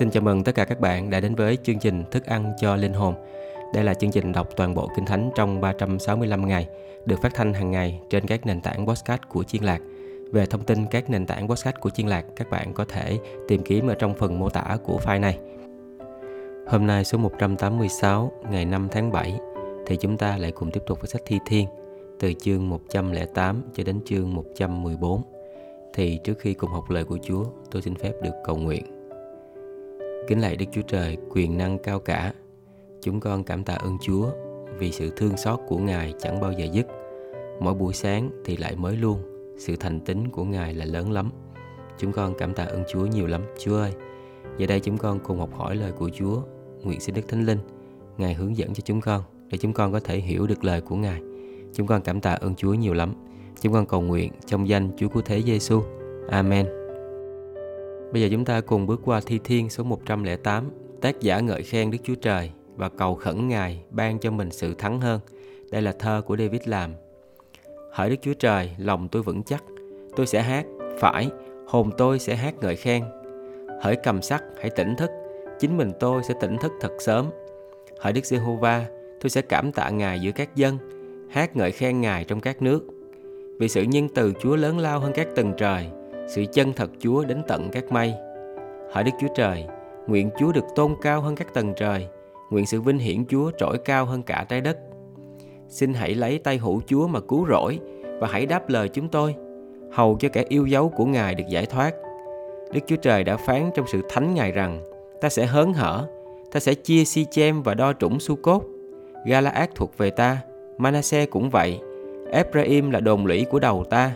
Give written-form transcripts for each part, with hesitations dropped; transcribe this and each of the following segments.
Xin chào mừng tất cả các bạn đã đến với chương trình Thức ăn cho Linh Hồn. Đây là chương trình đọc toàn bộ Kinh Thánh trong 365 ngày, được phát thanh hàng ngày trên các nền tảng podcast của Chiên Lạc. Về thông tin các nền tảng podcast của Chiên Lạc, các bạn có thể tìm kiếm ở trong phần mô tả của file này. Hôm nay số 186, ngày 5 tháng 7, thì chúng ta lại cùng tiếp tục với sách Thi Thiên, từ chương 108 cho đến chương 114. Thì trước khi cùng học lời của Chúa, tôi xin phép được cầu nguyện. Kính lạy Đức Chúa Trời quyền năng cao cả, chúng con cảm tạ ơn Chúa vì sự thương xót của Ngài chẳng bao giờ dứt. Mỗi buổi sáng thì lại mới luôn, sự thành tín của Ngài là lớn lắm. Chúng con cảm tạ ơn Chúa nhiều lắm, Chúa ơi. Giờ đây chúng con cùng học hỏi lời của Chúa, nguyện xin Đức Thánh Linh Ngài hướng dẫn cho chúng con, để chúng con có thể hiểu được lời của Ngài. Chúng con cảm tạ ơn Chúa nhiều lắm. Chúng con cầu nguyện trong danh Chúa Cứu Thế Giê-xu. Amen. Bây giờ chúng ta cùng bước qua Thi Thiên số 108. Tác giả ngợi khen Đức Chúa Trời và cầu khẩn Ngài ban cho mình sự thắng hơn. Đây là thơ của David làm. Hỡi Đức Chúa Trời, lòng tôi vững chắc, tôi sẽ hát, phải, hồn tôi sẽ hát ngợi khen. Hỡi cầm sắc, hãy tỉnh thức, chính mình tôi sẽ tỉnh thức thật sớm. Hỡi Đức Giê-hô-va, tôi sẽ cảm tạ Ngài giữa các dân, hát ngợi khen Ngài trong các nước. Vì sự nhân từ Chúa lớn lao hơn các tầng trời, sự chân thật Chúa đến tận các mây. Hỡi Đức Chúa Trời, nguyện Chúa được tôn cao hơn các tầng trời, nguyện sự vinh hiển Chúa trỗi cao hơn cả trái đất. Xin hãy lấy tay hữu Chúa mà cứu rỗi, và hãy đáp lời chúng tôi, hầu cho kẻ yêu dấu của Ngài được giải thoát. Đức Chúa Trời đã phán trong sự thánh Ngài rằng, ta sẽ hớn hở, ta sẽ chia Si-chem và đo trũng Su-cốt. Galaat thuộc về ta, Manasse cũng vậy. Ephraim là đồn lũy của đầu ta,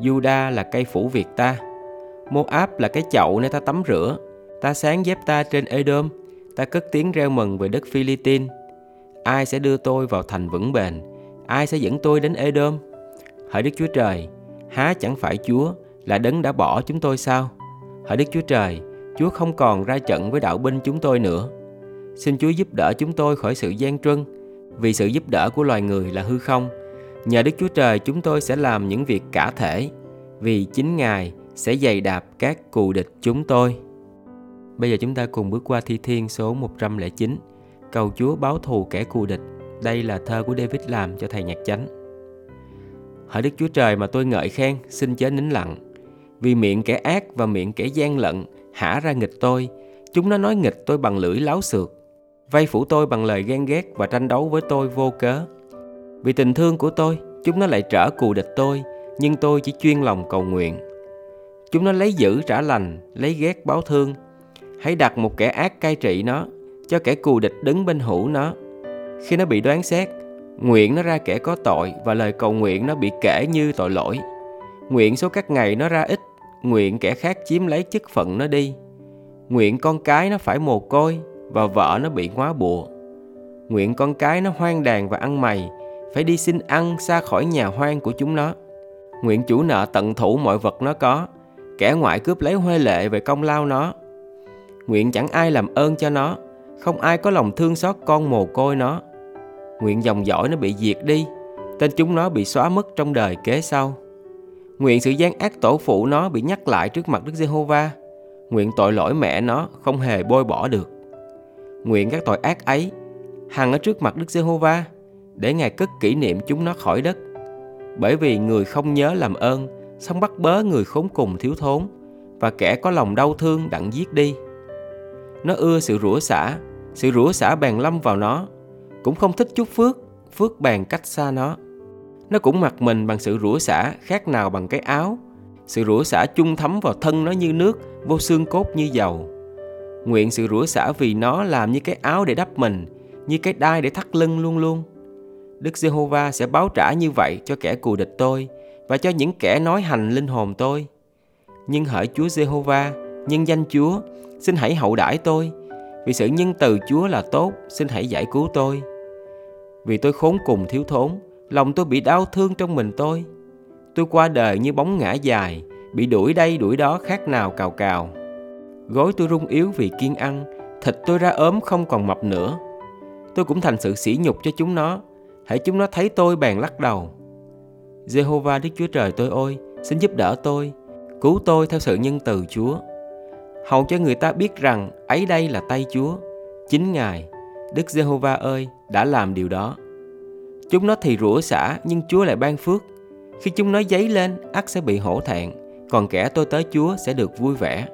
Juda là cây phủ việc ta, Moab là cái chậu nơi ta tắm rửa. Ta sáng dép ta trên Edom, ta cất tiếng reo mừng về đất Philistin. Ai sẽ đưa tôi vào thành vững bền? Ai sẽ dẫn tôi đến Edom? Hỡi Đức Chúa Trời, há chẳng phải Chúa là Đấng đã bỏ chúng tôi sao? Hỡi Đức Chúa Trời, Chúa không còn ra trận với đạo binh chúng tôi nữa. Xin Chúa giúp đỡ chúng tôi khỏi sự gian truân, vì sự giúp đỡ của loài người là hư không. Nhờ Đức Chúa Trời chúng tôi sẽ làm những việc cả thể, vì chính Ngài sẽ giày đạp các cù địch chúng tôi. Bây giờ chúng ta cùng bước qua Thi Thiên số 109. Cầu Chúa báo thù kẻ cù địch. Đây là thơ của David làm cho thầy nhạc chánh. Hỡi Đức Chúa Trời mà tôi ngợi khen, xin chớ nín lặng. Vì miệng kẻ ác và miệng kẻ gian lận hả ra nghịch tôi, chúng nó nói nghịch tôi bằng lưỡi láo xược, vây phủ tôi bằng lời ghen ghét và tranh đấu với tôi vô cớ. Vì tình thương của tôi, chúng nó lại trở cù địch tôi, nhưng tôi chỉ chuyên lòng cầu nguyện. Chúng nó lấy dữ trả lành, lấy ghét báo thương. Hãy đặt một kẻ ác cai trị nó, cho kẻ cù địch đứng bên hữu nó. Khi nó bị đoán xét, nguyện nó ra kẻ có tội, và lời cầu nguyện nó bị kể như tội lỗi. Nguyện số các ngày nó ra ít, nguyện kẻ khác chiếm lấy chức phận nó đi. Nguyện con cái nó phải mồ côi, và vợ nó bị ngóa bụa. Nguyện con cái nó hoang đàn và ăn mày, phải đi xin ăn xa khỏi nhà hoang của chúng nó. Nguyện chủ nợ tận thủ mọi vật nó có, kẻ ngoại cướp lấy huê lệ về công lao nó. Nguyện chẳng ai làm ơn cho nó, không ai có lòng thương xót con mồ côi nó. Nguyện dòng dõi nó bị diệt đi, tên chúng nó bị xóa mất trong đời kế sau. Nguyện sự gian ác tổ phụ nó bị nhắc lại trước mặt Đức Giê-hô-va. Nguyện tội lỗi mẹ nó không hề bôi bỏ được. Nguyện các tội ác ấy hằng ở trước mặt Đức Giê-hô-va, để Ngài cất kỷ niệm chúng nó khỏi đất. Bởi vì người không nhớ làm ơn, song bắt bớ người khốn cùng thiếu thốn, và kẻ có lòng đau thương đặng giết đi. Nó ưa sự rủa xả bèn lâm vào nó, cũng không thích chút phước, phước bèn cách xa nó. Nó cũng mặc mình bằng sự rủa xả, khác nào bằng cái áo. Sự rủa xả chung thấm vào thân nó như nước, vô xương cốt như dầu. Nguyện sự rủa xả vì nó làm như cái áo để đắp mình, như cái đai để thắt lưng luôn luôn. Đức Giê-hô-va sẽ báo trả như vậy cho kẻ cù địch tôi, và cho những kẻ nói hành linh hồn tôi. Nhưng hỡi Chúa Giê-hô-va, nhân danh Chúa, xin hãy hậu đãi tôi. Vì sự nhân từ Chúa là tốt, xin hãy giải cứu tôi. Vì tôi khốn cùng thiếu thốn, lòng tôi bị đau thương trong mình tôi. Tôi qua đời như bóng ngã dài, bị đuổi đây đuổi đó khác nào cào cào. Gối tôi rung yếu vì kiêng ăn, thịt tôi ra ốm không còn mập nữa. Tôi cũng thành sự sỉ nhục cho chúng nó, hễ chúng nó thấy tôi bèn lắc đầu. Giê-hô-va Đức Chúa Trời tôi ơi, xin giúp đỡ tôi, cứu tôi theo sự nhân từ Chúa. hầu cho người ta biết rằng ấy đây là tay Chúa, chính Ngài, Đức Giê-hô-va ơi, đã làm điều đó. Chúng nó thì rủa xả, nhưng Chúa lại ban phước. Khi chúng nó giấy lên, ắt sẽ bị hổ thẹn, còn kẻ tôi tới Chúa sẽ được vui vẻ.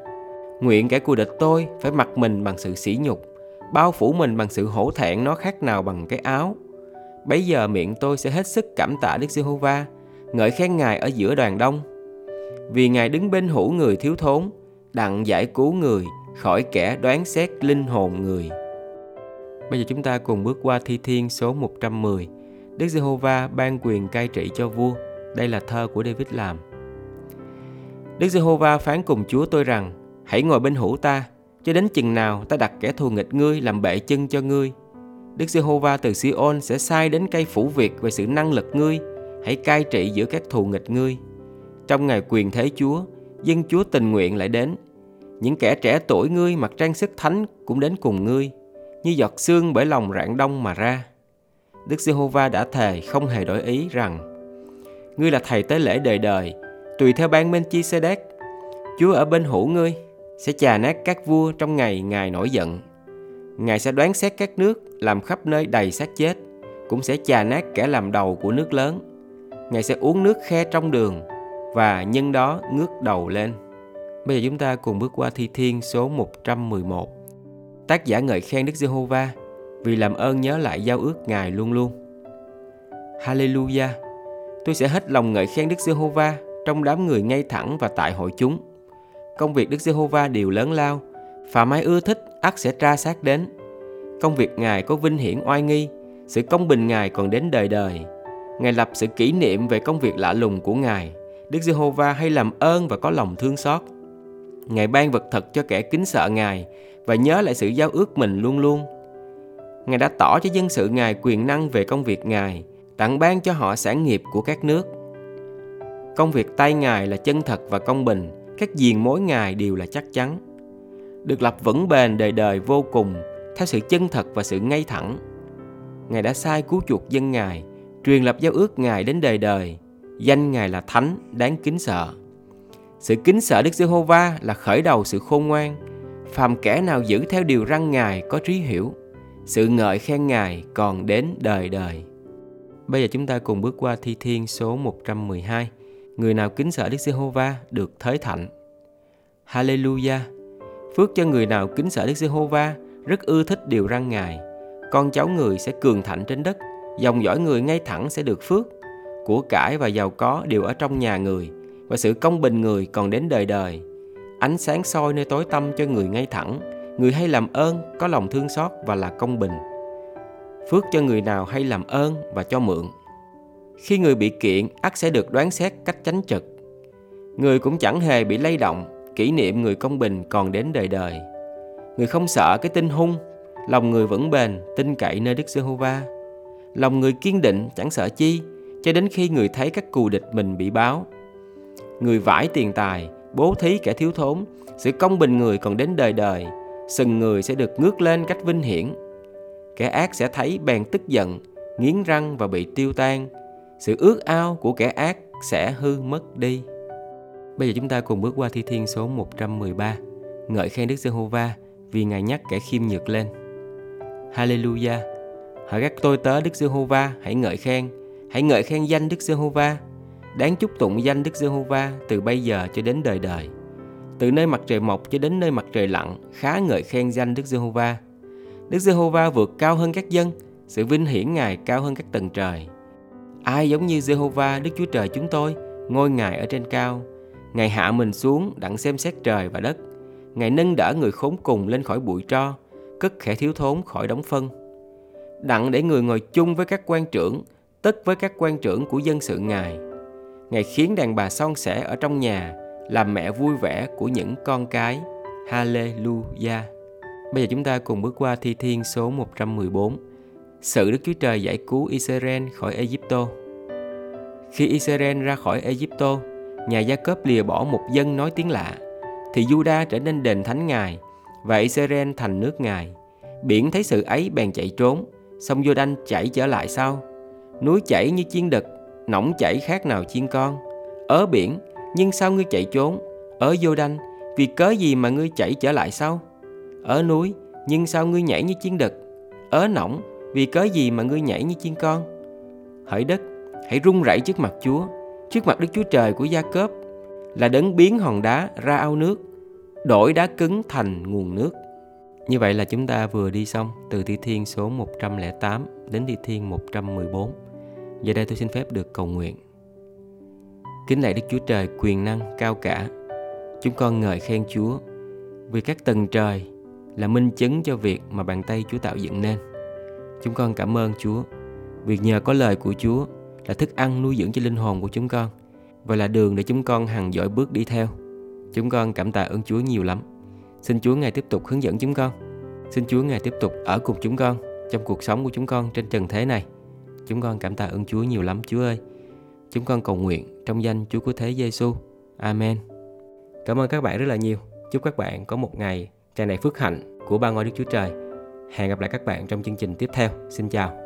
Nguyện kẻ cù địch tôi phải mặc mình bằng sự sỉ nhục, bao phủ mình bằng sự hổ thẹn nó khác nào bằng cái áo. Bấy giờ miệng tôi sẽ hết sức cảm tạ Đức Giê-hô-va, ngợi khen Ngài ở giữa đoàn đông. Vì Ngài đứng bên hữu người thiếu thốn, đặng giải cứu người khỏi kẻ đoán xét linh hồn người. Bây giờ chúng ta cùng bước qua Thi Thiên số 110. Đức Giê-hô-va ban quyền cai trị cho vua. Đây là thơ của David làm. Đức Giê-hô-va phán cùng Chúa tôi rằng: hãy ngồi bên hữu ta, cho đến chừng nào ta đặt kẻ thù nghịch ngươi làm bệ chân cho ngươi. Đức Giê-hô-va từ Si-ôn sẽ sai đến cai phủ việc về sự năng lực ngươi, hãy cai trị giữa các thù nghịch ngươi. Trong ngày quyền thế Chúa, dân Chúa tình nguyện lại đến. Những kẻ trẻ tuổi ngươi mặc trang sức thánh cũng đến cùng ngươi, như giọt sương bởi lòng rạng đông mà ra. Đức Giê-hô-va đã thề không hề đổi ý rằng: ngươi là thầy tế lễ đời đời, tùy theo ban Mên-chi-xê-đéc. Chúa ở bên hữu ngươi sẽ chà nát các vua trong ngày Ngài nổi giận. Ngài sẽ đoán xét các nước, làm khắp nơi đầy xác chết, cũng sẽ chà nát kẻ làm đầu của nước lớn. Ngài sẽ uống nước khe trong đường, và nhân đó ngước đầu lên. Bây giờ chúng ta cùng bước qua Thi Thiên số 111. Tác giả ngợi khen Đức Giê-hô-va vì làm ơn nhớ lại giao ước Ngài luôn luôn. Hallelujah! Tôi sẽ hết lòng ngợi khen Đức Giê-hô-va trong đám người ngay thẳng và tại hội chúng. Công việc Đức Giê-hô-va đều lớn lao, phàm ai ưa thích ắt sẽ tra xét đến. Công việc Ngài có vinh hiển oai nghi, sự công bình Ngài còn đến đời đời. Ngài lập sự kỷ niệm về công việc lạ lùng của Ngài. Đức Giê-hô-va hay làm ơn và có lòng thương xót. Ngài ban vật thật cho kẻ kính sợ Ngài và nhớ lại sự giao ước mình luôn luôn. Ngài đã tỏ cho dân sự Ngài quyền năng về công việc Ngài, tặng ban cho họ sản nghiệp của các nước. Công việc tay Ngài là chân thật và công bình, các diền mối Ngài đều là chắc chắn, được lập vững bền đời đời vô cùng, theo sự chân thật và sự ngay thẳng. Ngài đã sai cứu chuộc dân Ngài, truyền lập giao ước Ngài đến đời đời. Danh Ngài là thánh, đáng kính sợ. Sự kính sợ Đức Giê-hô-va là khởi đầu sự khôn ngoan. Phàm kẻ nào giữ theo điều răn Ngài có trí hiểu. Sự ngợi khen Ngài còn đến đời đời. Bây giờ chúng ta cùng bước qua Thi Thiên số 112. Người nào kính sợ Đức Giê-hô-va được thới thạnh. Hallelujah! Phước cho người nào kính sợ Đức Giê-hô-va, rất ưa thích điều răn Ngài. Con cháu người sẽ cường thạnh trên đất, dòng dõi người ngay thẳng sẽ được phước. Của cải và giàu có đều ở trong nhà người, và sự công bình người còn đến đời đời. Ánh sáng soi nơi tối tăm cho người ngay thẳng, người hay làm ơn, có lòng thương xót và là công bình. Phước cho người nào hay làm ơn và cho mượn. Khi người bị kiện, ắt sẽ được đoán xét cách chánh trực. Người cũng chẳng hề bị lay động, kỷ niệm người công bình còn đến đời đời. Người không sợ cái tin hung, lòng người vững bền, tin cậy nơi Đức Giê-hô-va. Lòng người kiên định, chẳng sợ chi, cho đến khi người thấy các cù địch mình bị báo. Người vãi tiền tài, bố thí kẻ thiếu thốn, sự công bình người còn đến đời đời. Sừng người sẽ được ngước lên cách vinh hiển. Kẻ ác sẽ thấy bèn tức giận, nghiến răng và bị tiêu tan. Sự ước ao của kẻ ác sẽ hư mất đi. Bây giờ chúng ta cùng bước qua Thi Thiên số 113. Ngợi khen Đức Giê-hô-va vì Ngài nhắc kẻ khiêm nhược lên. Hallelujah! Hỡi các tôi tớ Đức Giê-hô-va, hãy ngợi khen. Hãy ngợi khen danh Đức Giê-hô-va. Đáng chúc tụng danh Đức Giê-hô-va từ bây giờ cho đến đời đời. Từ nơi mặt trời mọc cho đến nơi mặt trời lặn, khá ngợi khen danh Đức Giê-hô-va. Đức Giê-hô-va vượt cao hơn các dân, sự vinh hiển Ngài cao hơn các tầng trời. Ai giống như Giê-hô-va Đức Chúa Trời chúng tôi, ngôi Ngài ở trên cao. Ngài hạ mình xuống đặng xem xét trời và đất. Ngài nâng đỡ người khốn cùng lên khỏi bụi tro, cất kẻ thiếu thốn khỏi đống phân. Đặng để người ngồi chung với các quan trưởng, tức với các quan trưởng của dân sự Ngài. Ngài khiến đàn bà son sẻ ở trong nhà, làm mẹ vui vẻ của những con cái. Hallelujah! Bây giờ chúng ta cùng bước qua Thi Thiên số 114. Sự Đức Chúa Trời giải cứu Israel khỏi Egypto. Khi Israel ra khỏi Egypto, nhà Gia-cốp lìa bỏ một dân nói tiếng lạ, thì Juda trở nên đền thánh Ngài, và Israel thành nước Ngài. Biển thấy sự ấy bèn chạy trốn, sông Giô-đanh chảy trở lại sau. Núi chảy như chiên đực, nỏng chảy khác nào chiên con. Ớ biển, nhưng sao ngươi chạy trốn? Ớ Giô-đanh, Vì cớ gì mà ngươi chảy trở lại sao? Ở núi, nhưng sao ngươi nhảy như chiên đực? Ở nỏng, vì cớ gì mà ngươi nhảy như chiên con? Hỡi đất, hãy rung rẩy trước mặt Chúa, trước mặt Đức Chúa Trời của Gia-cốp, là đấng biến hòn đá ra ao nước, đổi đá cứng thành nguồn nước. Như vậy là chúng ta vừa đi xong từ Thi Thiên số 108 đến Thi Thiên 114. Giờ đây tôi xin phép được cầu nguyện. Kính lạy Đức Chúa Trời quyền năng cao cả, chúng con ngợi khen Chúa vì các tầng trời là minh chứng cho việc mà bàn tay Chúa tạo dựng nên. Chúng con cảm ơn Chúa vì nhờ có lời của Chúa là thức ăn nuôi dưỡng cho linh hồn của chúng con và là đường để chúng con hằng dõi bước đi theo. Chúng con cảm tạ ơn Chúa nhiều lắm. Xin Chúa Ngài tiếp tục hướng dẫn chúng con. Xin Chúa Ngài tiếp tục ở cùng chúng con trong cuộc sống của chúng con trên trần thế này. Chúng con cảm tạ ơn Chúa nhiều lắm, Chúa ơi. Chúng con cầu nguyện trong danh Chúa Cứu Thế Giê-xu. Amen. Cảm ơn các bạn rất là nhiều. Chúc các bạn có một ngày tràn đầy phước hạnh của Ba Ngôi Đức Chúa Trời. Hẹn gặp lại các bạn trong chương trình tiếp theo. Xin chào.